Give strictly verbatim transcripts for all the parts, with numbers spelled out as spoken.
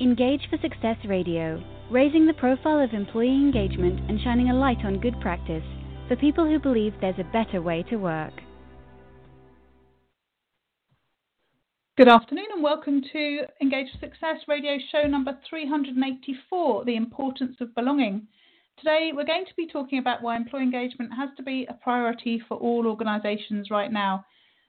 Engage for Success Radio, raising the profile of employee engagement and shining a light on good practice for people who believe there's a better way to work. Good afternoon and welcome to Engage for Success Radio show number three hundred eighty-four, The Importance of Belonging. Today we're going to be talking about why employee engagement has to be a priority for all organisations right now.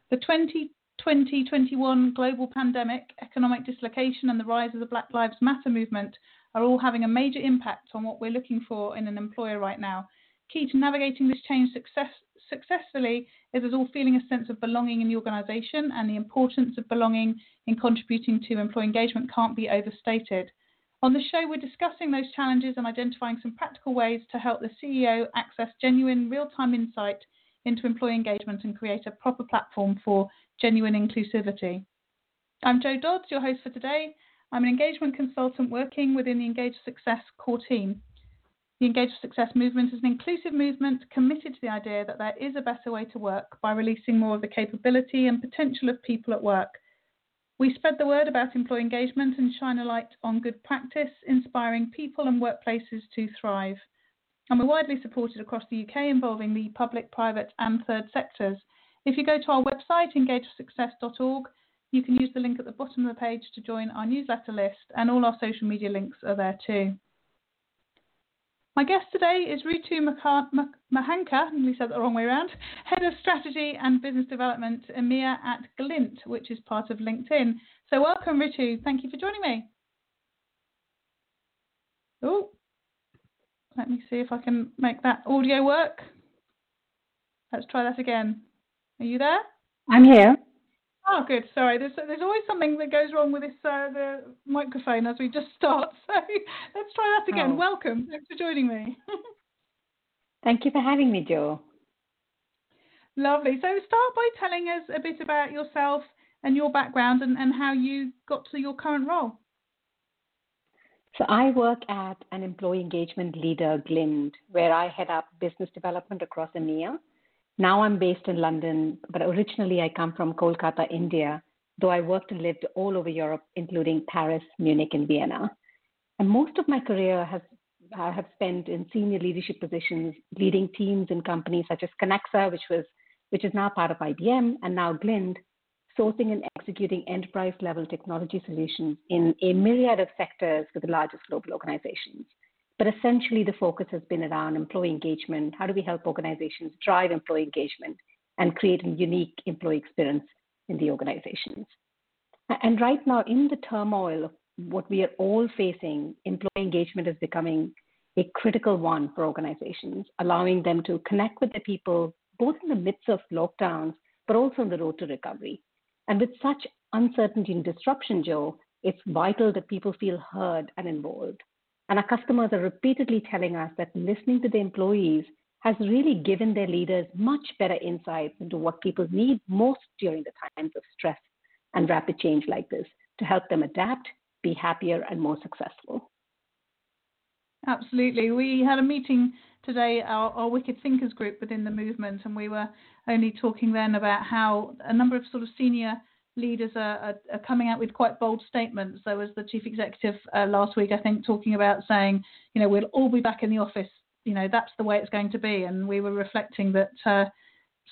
The twenty twenty twenty-one global pandemic, economic dislocation and the rise of the Black Lives Matter movement are all having a major impact on what we're looking for in an employer right now. Key to navigating this change success, successfully is us all feeling a sense of belonging in the organisation, and the importance of belonging in contributing to employee engagement can't be overstated. On the show, we're discussing those challenges and identifying some practical ways to help the C E O access genuine real-time insight into employee engagement and create a proper platform for genuine inclusivity. I'm Jo Dodds, your host for today. I'm an engagement consultant working within the Engage for Success core team. The Engage for Success movement is an inclusive movement committed to the idea that there is a better way to work by releasing more of the capability and potential of people at work. We spread the word about employee engagement and shine a light on good practice, inspiring people and workplaces to thrive. And we're widely supported across the U K, involving the public, private and third sectors. If you go to our website, engage for success dot org, you can use the link at the bottom of the page to join our newsletter list, and all our social media links are there too. My guest today is Ritu Mahanka, at least I said that the wrong way around, Head of Strategy and Business Development, EMEA at Glint, which is part of LinkedIn. So welcome, Ritu. Thank you for joining me. Oh. Let me see if I can make that audio work. Let's try that again. Are you there? I'm here. Oh, good. Sorry. There's there's always something that goes wrong with this uh, the microphone as we just start. So let's try that again. Oh. Welcome. Thanks for joining me. Thank you for having me, Jo. Lovely. So start by telling us a bit about yourself and your background and, and how you got to your current role. So I work at an employee engagement leader, Glint, where I head up business development across EMEA. Now I'm based in London, but originally I come from Kolkata, India, though I worked and lived all over Europe, including Paris, Munich, and Vienna. And most of my career has I have spent in senior leadership positions, leading teams in companies such as Connexa, which was which is now part of I B M, and now Glint, sourcing and executing enterprise-level technology solutions in a myriad of sectors for the largest global organizations. But essentially, the focus has been around employee engagement. How do we help organizations drive employee engagement and create a unique employee experience in the organizations? And right now, in the turmoil of what we are all facing, employee engagement is becoming a critical one for organizations, allowing them to connect with their people, both in the midst of lockdowns, but also on the road to recovery. And with such uncertainty and disruption, Jo, it's vital that people feel heard and involved. And our customers are repeatedly telling us that listening to the employees has really given their leaders much better insights into what people need most during the times of stress and rapid change like this to help them adapt, be happier and more successful. Absolutely. We had a meeting today, our, our Wicked Thinkers group within the movement, and we were only talking then about how a number of sort of senior leaders are, are, are coming out with quite bold statements. There was the chief executive uh, last week, I think, talking about saying, you know, we'll all be back in the office. You know, that's the way it's going to be. And we were reflecting that uh,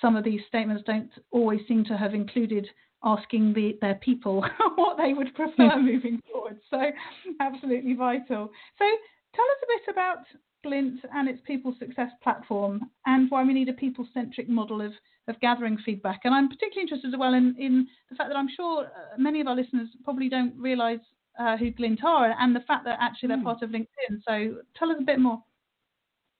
some of these statements don't always seem to have included asking the, their people what they would prefer moving forward. So absolutely vital. So tell us a bit about Glint and its people success platform and why we need a people-centric model of, of gathering feedback. And I'm particularly interested as well in, in the fact that I'm sure many of our listeners probably don't realise uh, who Glint are, and the fact that actually they're mm. part of LinkedIn. So tell us a bit more.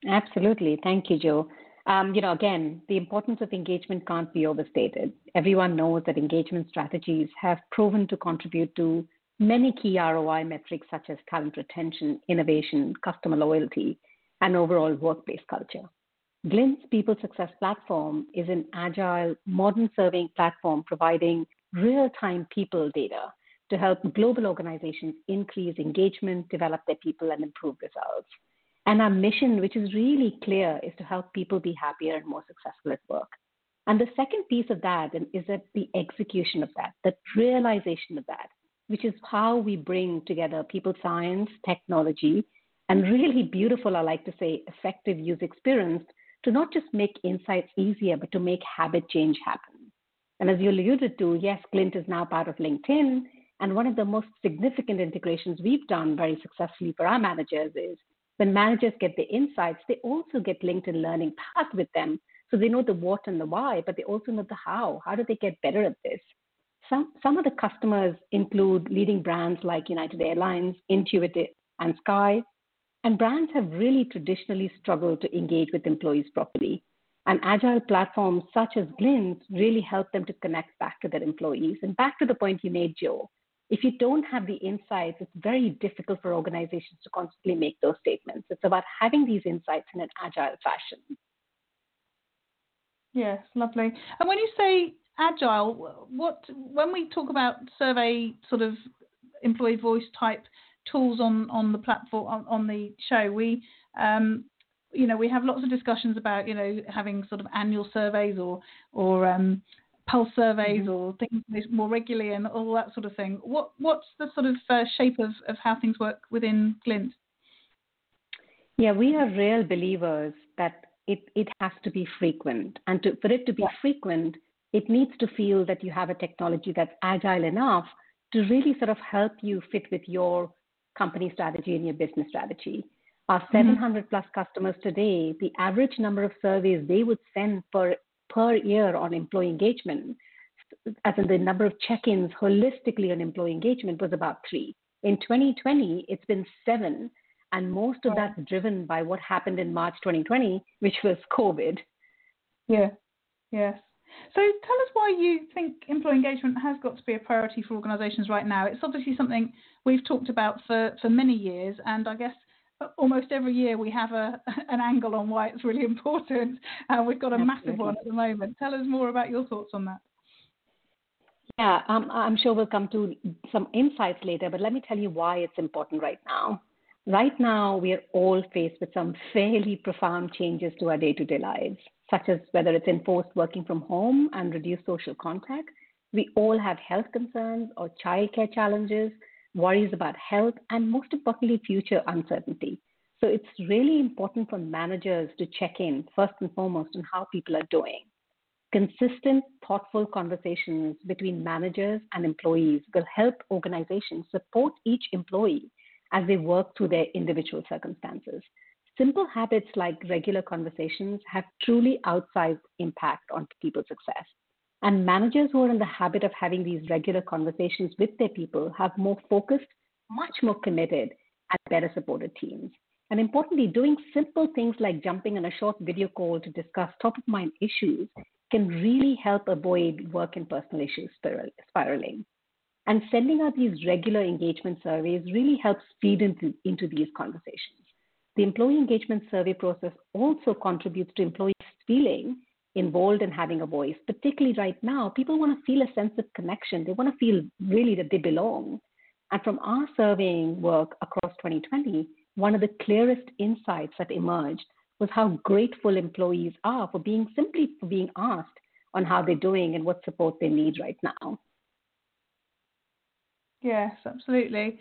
Absolutely. Thank you, Jo. Um, you know, again, the importance of engagement can't be overstated. Everyone knows that engagement strategies have proven to contribute to many key R O I metrics such as talent retention, innovation, customer loyalty, and overall workplace culture. Glint's People Success Platform is an agile, modern-serving platform providing real-time people data to help global organizations increase engagement, develop their people, and improve results. And our mission, which is really clear, is to help people be happier and more successful at work. And the second piece of that is that the execution of that, the realization of that, which is how we bring together people science, technology, and really beautiful, I like to say, effective user experience to not just make insights easier, but to make habit change happen. And as you alluded to, yes, Glint is now part of LinkedIn. And one of the most significant integrations we've done very successfully for our managers is when managers get the insights, they also get LinkedIn Learning packed with them. So they know the what and the why, but they also know the how. How do they get better at this? Some, some of the customers include leading brands like United Airlines, Intuitive, and Sky. And brands have really traditionally struggled to engage with employees properly. And agile platforms such as Glint really help them to connect back to their employees. And back to the point you made, Jo, if you don't have the insights, it's very difficult for organizations to constantly make those statements. It's about having these insights in an agile fashion. Yes, lovely. And when you say agile, what when we talk about survey sort of employee voice type tools on, on the platform, on, on the show, we, um, you know, we have lots of discussions about, you know, having sort of annual surveys or, or um, pulse surveys mm-hmm. or things more regularly and all that sort of thing. What What's the sort of uh, shape of, of how things work within Glint? Yeah, we are real believers that it, it has to be frequent. And to, for it to be yeah. frequent, it needs to feel that you have a technology that's agile enough to really sort of help you fit with your company strategy and your business strategy. Our seven hundred mm-hmm. plus customers today, the average number of surveys they would send per, per year on employee engagement, as in the number of check-ins holistically on employee engagement, was about three. In twenty twenty, it's been seven, and most of yeah. that's driven by what happened in March twenty twenty, which was COVID. Yeah, yes. So tell us why you think employee engagement has got to be a priority for organisations right now. It's obviously something we've talked about for, for many years, and I guess almost every year we have a an angle on why it's really important, and uh, we've got a Absolutely. massive one at the moment. Tell us more about your thoughts on that. Yeah, um, I'm sure we'll come to some insights later, but let me tell you why it's important right now. Right now, we are all faced with some fairly profound changes to our day-to-day lives, such as whether it's enforced working from home and reduced social contact. We all have health concerns or childcare challenges, worries about health, and most importantly, future uncertainty. So it's really important for managers to check in, first and foremost, on how people are doing. Consistent, thoughtful conversations between managers and employees will help organizations support each employee as they work through their individual circumstances. Simple habits like regular conversations have truly outsized impact on people's success. And managers who are in the habit of having these regular conversations with their people have more focused, much more committed, and better supported teams. And importantly, doing simple things like jumping on a short video call to discuss top-of-mind issues can really help avoid work and personal issues spiraling. And sending out these regular engagement surveys really helps feed into, into these conversations. The employee engagement survey process also contributes to employees feeling involved and having a voice. Particularly right now, people want to feel a sense of connection. They want to feel really that they belong. And from our surveying work across twenty twenty, one of the clearest insights that emerged was how grateful employees are for being simply for being asked on how they're doing and what support they need right now. Yes, absolutely.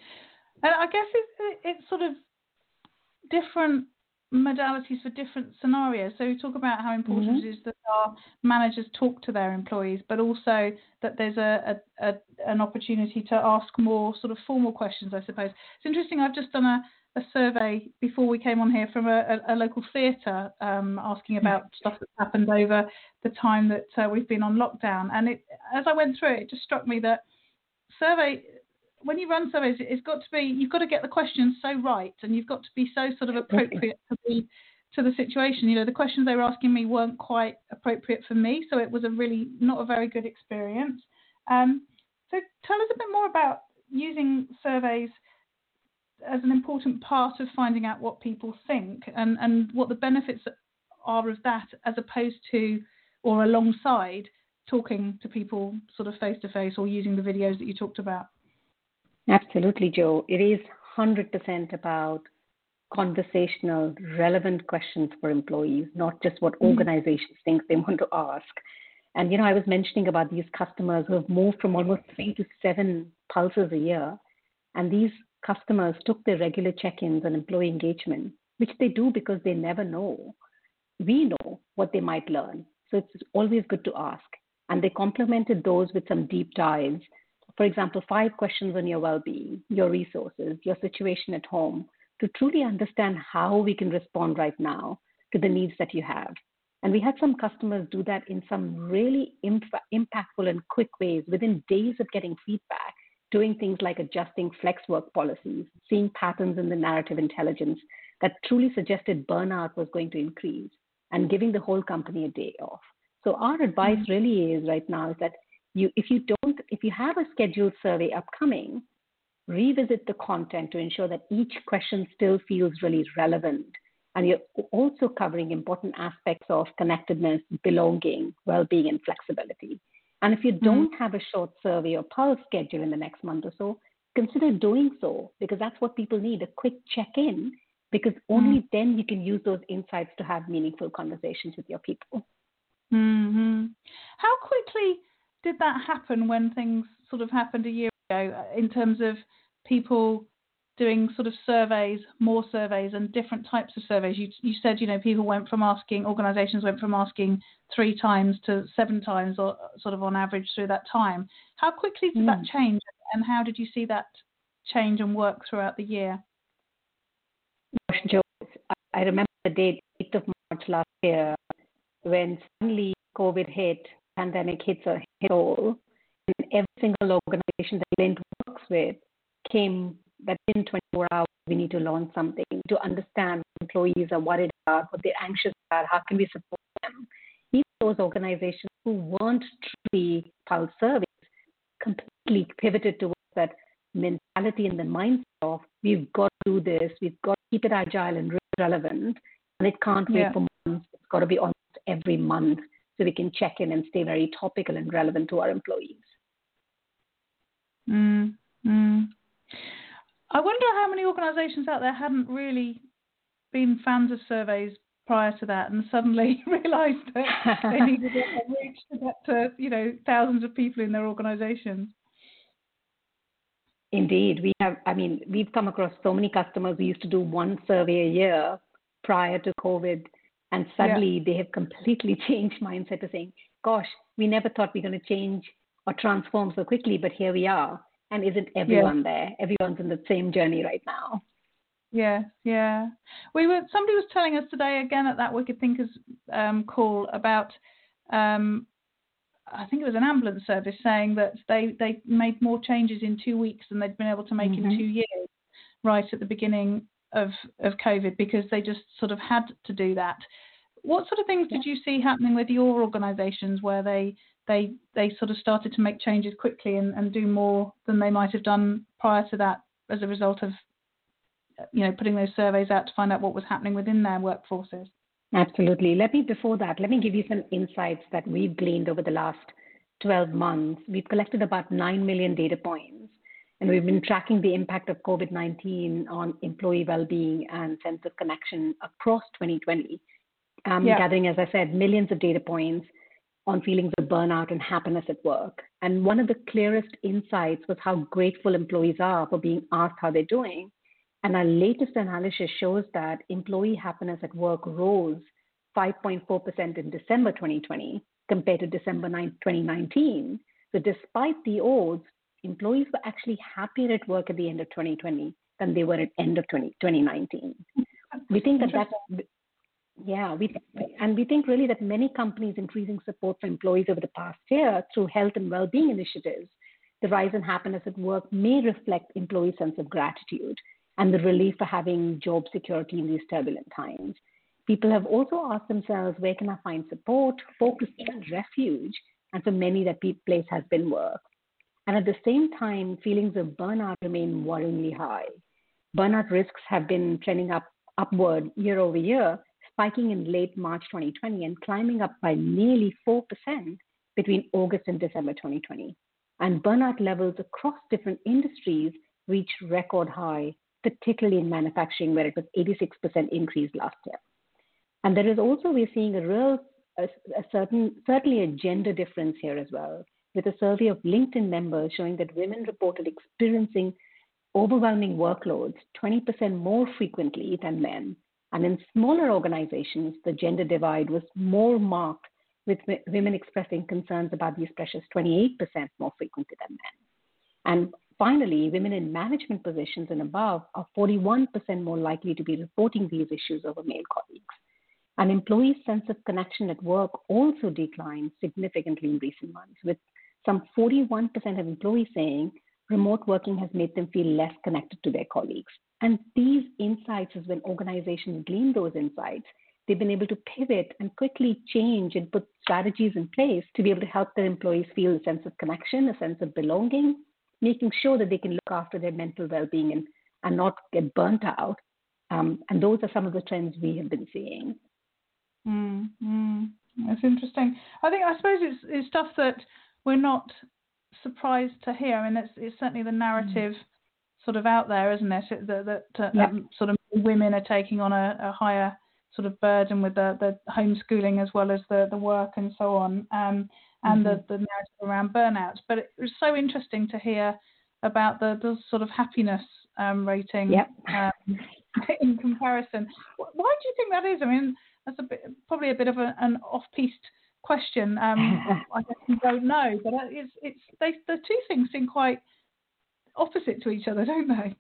And I guess it's, it's sort of different modalities for different scenarios. So we talk about how important mm-hmm. it is that our managers talk to their employees, but also that there's a, a, a an opportunity to ask more sort of formal questions, I suppose. It's interesting, I've just done a, a survey before we came on here from a, a, a local theatre um, asking about mm-hmm. stuff that's happened over the time that uh, we've been on lockdown. And it, as I went through it, it just struck me that survey... when you run surveys, it's got to be, you've got to get the questions so right, and you've got to be so sort of appropriate to the, to the situation. You know, the questions they were asking me weren't quite appropriate for me, so it was a really not a very good experience. Um, so tell us a bit more about using surveys as an important part of finding out what people think and, and what the benefits are of that as opposed to or alongside talking to people sort of face-to-face or using the videos that you talked about. Absolutely, Jo. It is one hundred percent about conversational, relevant questions for employees, not just what organizations think they want to ask. And, you know, I was mentioning about these customers who have moved from almost three to seven pulses a year. And these customers took their regular check-ins and employee engagement, which they do because they never know. We know what they might learn. So it's always good to ask. And they complemented those with some deep dives. For example, five questions on your well-being, your resources, your situation at home, to truly understand how we can respond right now to the needs that you have. And we had some customers do that in some really imp- impactful and quick ways within days of getting feedback, doing things like adjusting flex work policies, seeing patterns in the narrative intelligence that truly suggested burnout was going to increase, and giving the whole company a day off. So our advice really is right now is that you, if you don't, if you have a scheduled survey upcoming, revisit the content to ensure that each question still feels really relevant. And you're also covering important aspects of connectedness, belonging, well-being, and flexibility. And if you don't have a short survey or pulse schedule in the next month or so, consider doing so, because that's what people need, a quick check-in, because only mm. then you can use those insights to have meaningful conversations with your people. Mm-hmm. How quickly did that happen when things sort of happened a year ago in terms of people doing sort of surveys, more surveys and different types of surveys? You, you said, you know, people went from asking, organizations went from asking three times to seven times or sort of on average through that time. How quickly did mm. that change, and how did you see that change and work throughout the year? Gosh, Jo, I remember the date, eighth of March last year, when suddenly COVID hit, pandemic hits a hit all, and every single organization that Glint works with came that in twenty-four hours we need to launch something to understand what employees are worried about, what they're anxious about, how can we support them. Even those organizations who weren't truly pulse surveys completely pivoted towards that mentality and the mindset of we've got to do this, we've got to keep it agile and relevant, and it can't wait yeah. for months. It's got to be almost every month so we can check in and stay very topical and relevant to our employees. Mm, mm. I wonder how many organisations out there hadn't really been fans of surveys prior to that and suddenly realised that they needed to reach to get to, you know, thousands of people in their organisations. Indeed. We have, I mean, we've come across so many customers. We used to do one survey a year prior to COVID, and suddenly yeah. they have completely changed mindset to saying, gosh, we never thought we were going to change or transform so quickly, but here we are. And isn't everyone yeah. there? Everyone's in the same journey right now. Yeah, yeah. We were. Somebody was telling us today again at that Wicked Thinkers um, call about, um, I think it was an ambulance service, saying that they, they made more changes in two weeks than they'd been able to make mm-hmm. in two years, right at the beginning of, of COVID, because they just sort of had to do that. What sort of things yeah. did you see happening with your organisations where they they they sort of started to make changes quickly and, and do more than they might have done prior to that as a result of, you know, putting those surveys out to find out what was happening within their workforces? Absolutely. Let me, before that, let me give you some insights that we've gleaned over the last twelve months. We've collected about nine million data points, and we've been tracking the impact of COVID nineteen on employee well-being and sense of connection across twenty twenty. Um, yeah. Gathering, as I said, millions of data points on feelings of burnout and happiness at work. And one of the clearest insights was how grateful employees are for being asked how they're doing. And our latest analysis shows that employee happiness at work rose five point four percent in December twenty twenty compared to December twenty nineteen. So despite the odds, employees were actually happier at work at the end of twenty twenty than they were at end of twenty nineteen. We think that that's... Yeah, we and we think really that many companies increasing support for employees over the past year through health and well-being initiatives, the rise in happiness at work may reflect employees' sense of gratitude and the relief for having job security in these turbulent times. People have also asked themselves, where can I find support, focus, and refuge? And for many, that place has been work. And at the same time, feelings of burnout remain worryingly high. Burnout risks have been trending up upward year over year, spiking in late March twenty twenty and climbing up by nearly four percent between August and December twenty twenty. And burnout levels across different industries reached record high, particularly in manufacturing, where it was eighty-six percent increase last year. And there is also, we're seeing a real a, a certain, certainly a gender difference here as well, with a survey of LinkedIn members showing that women reported experiencing overwhelming workloads twenty percent more frequently than men. And in smaller organizations, the gender divide was more marked, with women expressing concerns about these pressures twenty-eight percent more frequently than men. And finally, women in management positions and above are forty-one percent more likely to be reporting these issues over male colleagues. And employees' sense of connection at work also declined significantly in recent months, with some forty-one percent of employees saying remote working has made them feel less connected to their colleagues. And these insights is when organizations glean those insights, they've been able to pivot and quickly change and put strategies in place to be able to help their employees feel a sense of connection, a sense of belonging, making sure that they can look after their mental well-being and, and not get burnt out. Um, and those are some of the trends we have been seeing. Mm-hmm. That's interesting. I think, I suppose it's, it's stuff that we're not surprised to hear. I mean, it's, it's certainly the narrative mm-hmm. sort of out there, isn't it? it that that uh, yep. um, sort of women are taking on a, a higher sort of burden with the, the homeschooling as well as the, the work and so on, um, and mm-hmm. the, the narrative around burnouts. But it was so interesting to hear about the, the sort of happiness um, rating yep. um, in comparison. Why do you think that is? I mean, that's a bit, probably a bit of a, an off-piste question. Um, I guess you don't know, but it's it's they, the two things seem quite opposite to each other, don't they?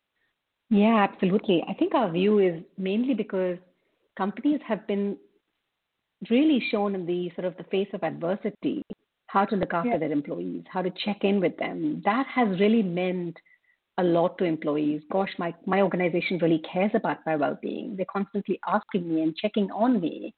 Yeah, absolutely. I think our view is mainly because companies have been really shown in the sort of the face of adversity, how to look after yeah. their employees, how to check in with them. That has really meant a lot to employees. Gosh, my, my organization really cares about my well-being. They're constantly asking me and checking on me.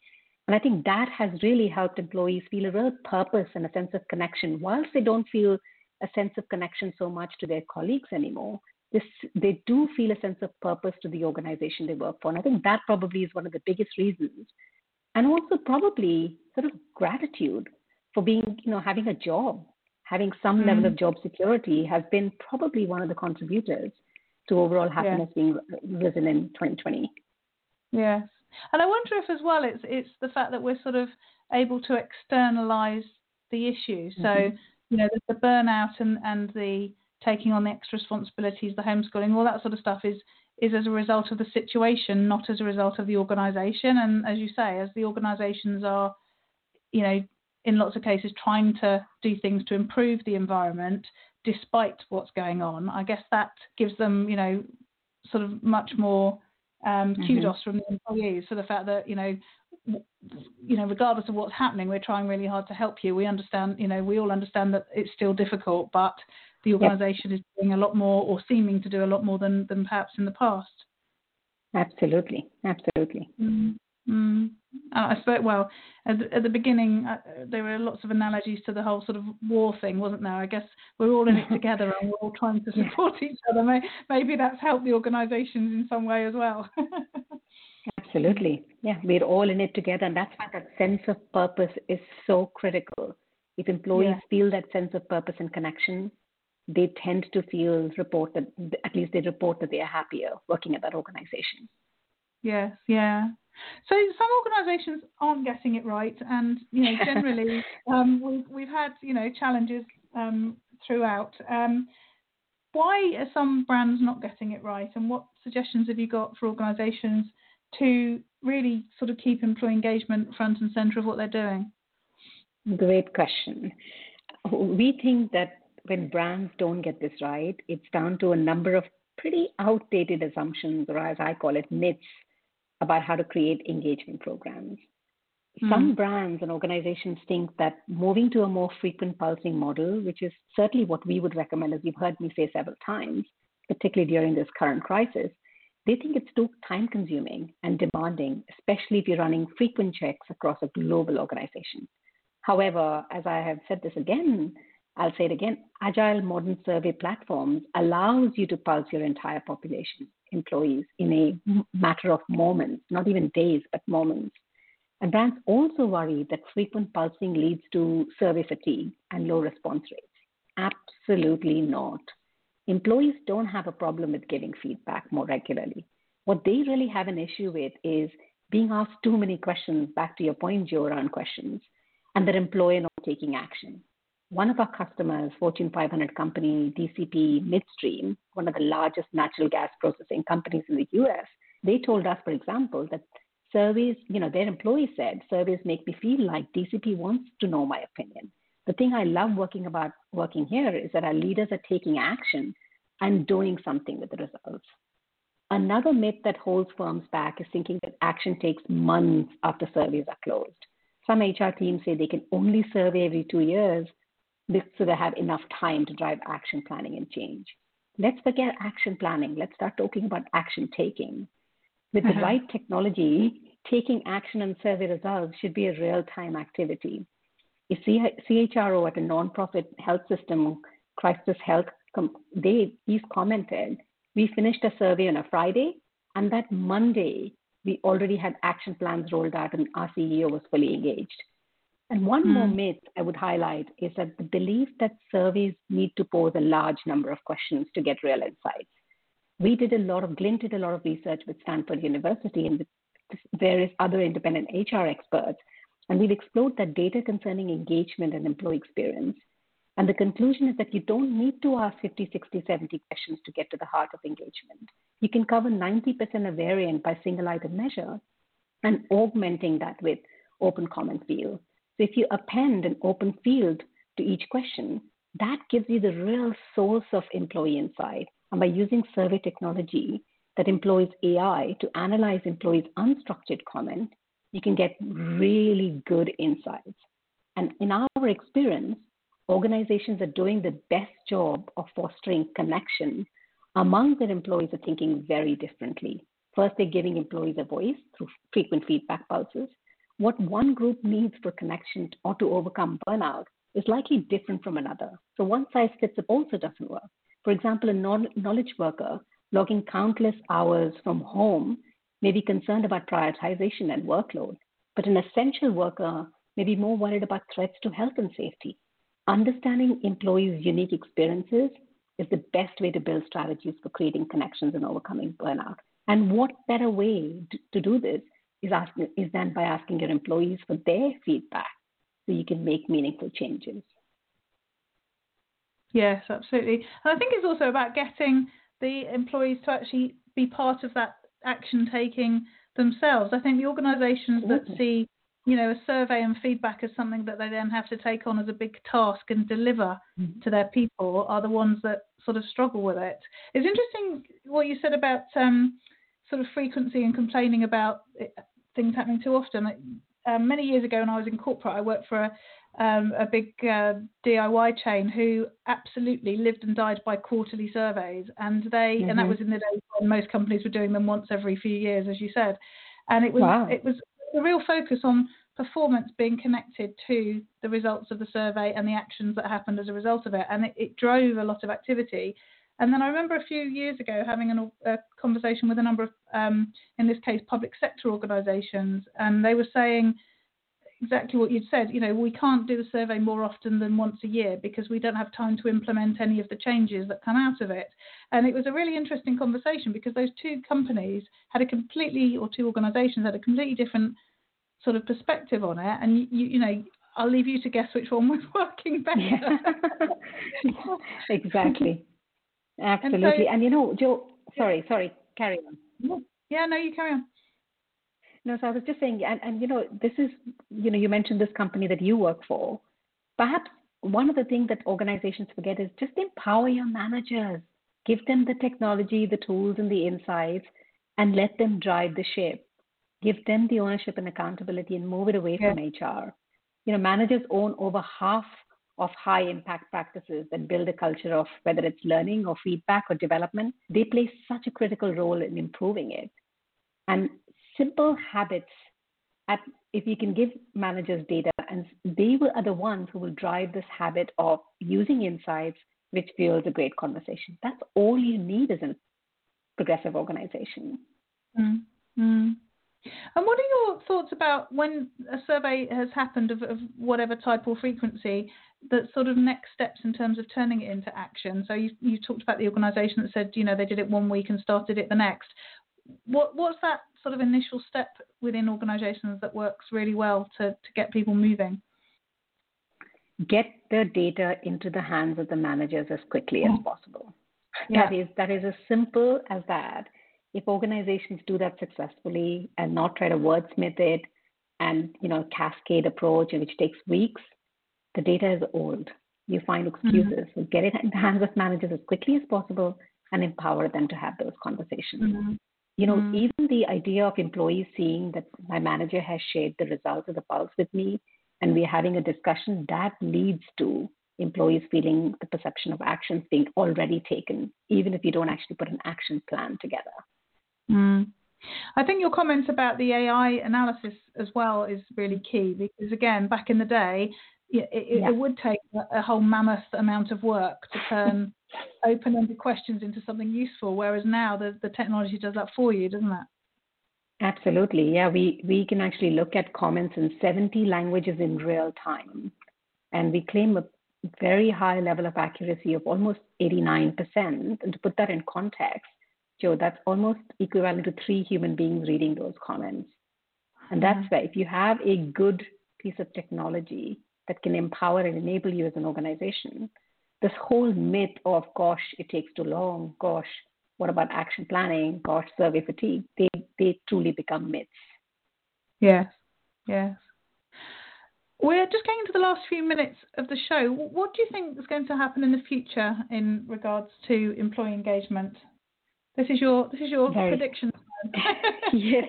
And I think that has really helped employees feel a real purpose and a sense of connection. Whilst they don't feel a sense of connection so much to their colleagues anymore, This, they do feel a sense of purpose to the organization they work for. And I think that probably is one of the biggest reasons. And also probably sort of gratitude for being, you know, having a job, having some mm. level of job security has been probably one of the contributors to overall happiness yeah. being risen in twenty twenty. Yes. And I wonder if as well, it's, it's the fact that we're sort of able to externalize the issue. So, mm-hmm. you know, the, the burnout and, and the taking on the extra responsibilities, the homeschooling, all that sort of stuff is is as a result of the situation, not as a result of the organisation. And as you say, as the organisations are, you know, in lots of cases trying to do things to improve the environment despite what's going on, I guess that gives them, you know, sort of much more um, kudos mm-hmm. from the employees for the fact that, you know, you know, regardless of what's happening, we're trying really hard to help you. We understand, you know, we all understand that it's still difficult, but the organisation yep. is doing a lot more, or seeming to do a lot more than, than perhaps in the past. Absolutely, absolutely. Mm-hmm. Uh, I spoke, well, at the, at the beginning, uh, there were lots of analogies to the whole sort of war thing, wasn't there? I guess we're all in it together and we're all trying to support each other. Maybe, maybe that's helped the organisations in some way as well. Absolutely. Yeah, we're all in it together. And that's why that sense of purpose is so critical. If employees yeah. feel that sense of purpose and connection, they tend to feel report that at least they report that they are happier working at that organization. Yes, yeah. So some organizations aren't getting it right, and you know, generally um, we've we've had you know challenges um, throughout. Um, why are some brands not getting it right, and what suggestions have you got for organizations to really sort of keep employee engagement front and center of what they're doing? Great question. We think that when brands don't get this right, it's down to a number of pretty outdated assumptions, or as I call it, myths about how to create engagement programs. Mm. Some brands and organizations think that moving to a more frequent pulsing model, which is certainly what we would recommend, as you've heard me say several times, particularly during this current crisis, they think it's too time-consuming and demanding, especially if you're running frequent checks across a global organization. However, as I have said this again, I'll say it again, agile modern survey platforms allows you to pulse your entire population, employees, in a matter of moments, not even days, but moments. And brands also worry that frequent pulsing leads to survey fatigue and low response rates. Absolutely not. Employees don't have a problem with giving feedback more regularly. What they really have an issue with is being asked too many questions, back to your point, Jo, around questions. and their employer not taking action. One of our customers, Fortune five hundred company, D C P Midstream, one of the largest natural gas processing companies in the U S, they told us, for example, that surveys, you know, their employees said, surveys make me feel like D C P wants to know my opinion. The thing I love working about working here is that our leaders are taking action and doing something with the results. Another myth that holds firms back is thinking that action takes months after surveys are closed. Some H R teams say they can only survey every two years so they have enough time to drive action planning and change. Let's forget action planning. Let's start talking about action taking. With uh-huh. the right technology, taking action on survey results should be a real-time activity. If C H R O at a nonprofit health system, Crisis Health, they he's commented, we finished a survey on a Friday, and that Monday, we already had action plans rolled out and our C E O was fully engaged. And one mm. more myth I would highlight is that the belief that surveys need to pose a large number of questions to get real insights. We did a lot of, Glint did a lot of research with Stanford University and with various other independent H R experts, and we've explored that data concerning engagement and employee experience. And the conclusion is that you don't need to ask fifty, sixty, seventy questions to get to the heart of engagement. You can cover ninety percent of variant by single item measure and augmenting that with open comment field. So if you append an open field to each question, that gives you the real source of employee insight. And by using survey technology that employs A I to analyze employees' unstructured comment, you can get really good insights. And in our experience, organizations are doing the best job of fostering connection among their employees are thinking very differently. First, they're giving employees a voice through frequent feedback pulses. What one group needs for connection or to overcome burnout is likely different from another. So one size fits all also doesn't work. For example, a knowledge worker logging countless hours from home may be concerned about prioritization and workload, but an essential worker may be more worried about threats to health and safety. Understanding employees' unique experiences is the best way to build strategies for creating connections and overcoming burnout. And what better way to, to do this is, ask, is than by asking your employees for their feedback so you can make meaningful changes. Yes, absolutely. And I think it's also about getting the employees to actually be part of that action taking themselves. I think the organizations that see, you know, a survey and feedback as something that they then have to take on as a big task and deliver mm-hmm. to their people are the ones that sort of struggle with it. It's interesting what you said about um, sort of frequency and complaining about it, things happening too often. Um, many years ago when I was in corporate, I worked for a, um, a big uh, D I Y chain who absolutely lived and died by quarterly surveys. And they mm-hmm. and that was in the days when most companies were doing them once every few years, as you said. And it was wow. it was a real focus on performance being connected to the results of the survey and the actions that happened as a result of it. And it, it drove a lot of activity. And then I remember a few years ago having an, a conversation with a number of, um, in this case, public sector organisations, and they were saying exactly what you'd said, you know, we can't do the survey more often than once a year because we don't have time to implement any of the changes that come out of it. And it was a really interesting conversation because those two companies had a completely, or two organisations had a completely different sort of perspective on it. And, you, you know, I'll leave you to guess which one was working better. Yeah. Exactly. Absolutely. And, so, and, you know, Jo, sorry, sorry, carry on. Yeah, no, you carry on. No, so I was just saying, and, and, you know, this is, you know, you mentioned this company that you work for. Perhaps one of the things that organizations forget is just empower your managers. Give them the technology, the tools, and the insights, and let them drive the ship. Give them the ownership and accountability and move it away yeah. from H R. You know, managers own over half of high impact practices that build a culture of whether it's learning or feedback or development, they play such a critical role in improving it. And simple habits, at, if you can give managers data, and they will, are the ones who will drive this habit of using insights, which fuels a great conversation. That's all you need as a progressive organization. Mm-hmm. And what are your thoughts about when a survey has happened of, of whatever type or frequency, the sort of next steps in terms of turning it into action? So you you talked about the organisation that said, you know, they did it one week and started it the next. What What's that sort of initial step within organisations that works really well to, to get people moving? get the data into the hands of the managers as quickly as possible. Yeah. That is, that is as simple as that. If organizations do that successfully and not try to wordsmith it and, you know, cascade approach, which takes weeks, the data is old. You find excuses. Mm-hmm. So get it in the hands of managers as quickly as possible and empower them to have those conversations. Mm-hmm. You know, mm-hmm. even the idea of employees seeing that my manager has shared the results of the pulse with me and we're having a discussion, that leads to employees feeling the perception of actions being already taken, even if you don't actually put an action plan together. Mm. I think your comments about the A I analysis as well is really key, because again, back in the day, it, it, yeah. it would take a whole mammoth amount of work to turn open-ended questions into something useful, whereas now the, the technology does that for you, doesn't it? Absolutely, yeah. We, we can actually look at comments in seventy languages in real time, and we claim a very high level of accuracy of almost eighty-nine percent. And to put that in context, Jo, that's almost equivalent to three human beings reading those comments. And that's where, if you have a good piece of technology that can empower and enable you as an organization, this whole myth of, gosh, it takes too long, gosh, what about action planning, gosh, survey fatigue, they, they truly become myths. Yes, yes. We're just getting into the last few minutes of the show. What do you think is going to happen in the future in regards to employee engagement? This is your this is your Very. prediction. Yes,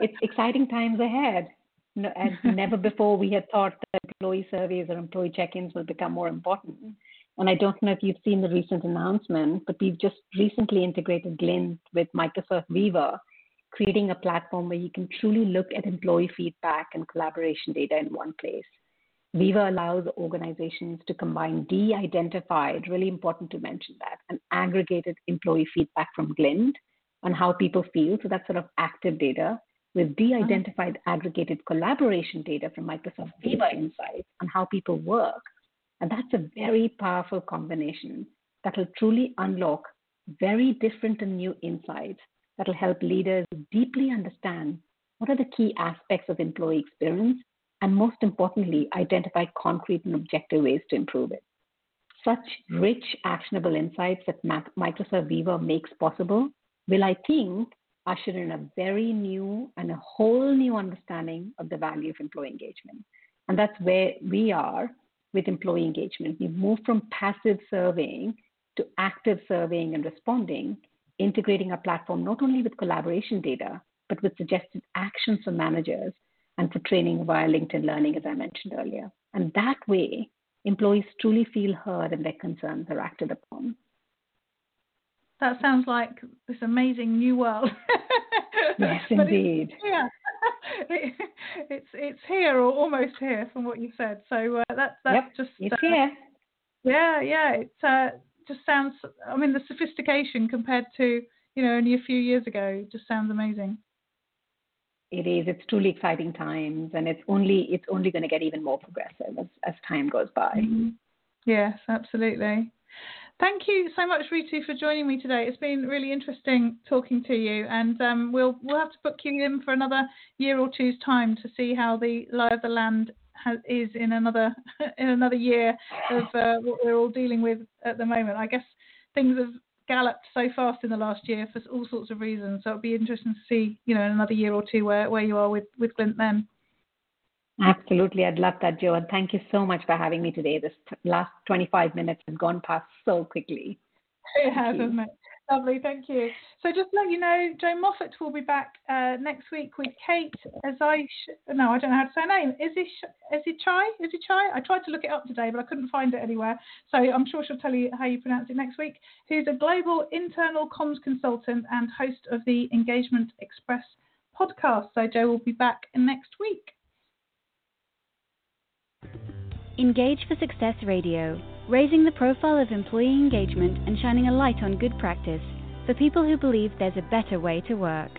it's exciting times ahead. No, and never before we had thought that employee surveys or employee check-ins will become more important. And I don't know if you've seen the recent announcement, but we've just recently integrated Glint with Microsoft Viva, creating a platform where you can truly look at employee feedback and collaboration data in one place. Viva allows organizations to combine de-identified, really important to mention that, and aggregated employee feedback from Glint on how people feel, so that's sort of active data, with de-identified aggregated collaboration data from Microsoft Viva Insights on how people work. And that's a very powerful combination that will truly unlock very different and new insights that will help leaders deeply understand what are the key aspects of employee experience, and most importantly, identify concrete and objective ways to improve it. Such rich, actionable insights that Microsoft Viva makes possible will, I think, usher in a very new and a whole new understanding of the value of employee engagement. And that's where we are with employee engagement. We move from passive surveying to active surveying and responding, integrating our platform not only with collaboration data, but with suggested actions for managers and for training via LinkedIn Learning, as I mentioned earlier. And that way, employees truly feel heard and their concerns are acted upon. That sounds like this amazing new world. Yes, indeed. Yeah. It, it's it's here, or almost here, from what you said. So uh, that's that's yep, just it's uh, here. Yeah, yeah. It's uh, just sounds. I mean, the sophistication compared to, you know, only a few years ago just sounds amazing. It is. It's truly exciting times, and it's only it's only going to get even more progressive as, as time goes by. Mm-hmm. Yes, absolutely. Thank you so much, Ritu, for joining me today. It's been really interesting talking to you, and um, we'll we'll have to book you in for another year or two's time to see how the lie of the land has, is in another in another year of uh, what we're all dealing with at the moment. I guess things have galloped so fast in the last year for all sorts of reasons. So it'll be interesting to see, you know, in another year or two where, where you are with, with Glint then. Absolutely. I'd love that, Jo. And thank you so much for having me today. This t- last twenty-five minutes have gone past so quickly. It has, hasn't it? Lovely. Thank you. So just to let you know, Jo Moffat will be back uh, next week with Kate Azish. No, I don't know how to say her name. Azish, Azichai? Azichai? I tried to look it up today, but I couldn't find it anywhere. So I'm sure she'll tell you how you pronounce it next week. Who's a global internal comms consultant and host of the Engagement Express podcast. So Jo will be back next week. Engage for Success Radio, raising the profile of employee engagement and shining a light on good practice for people who believe there's a better way to work.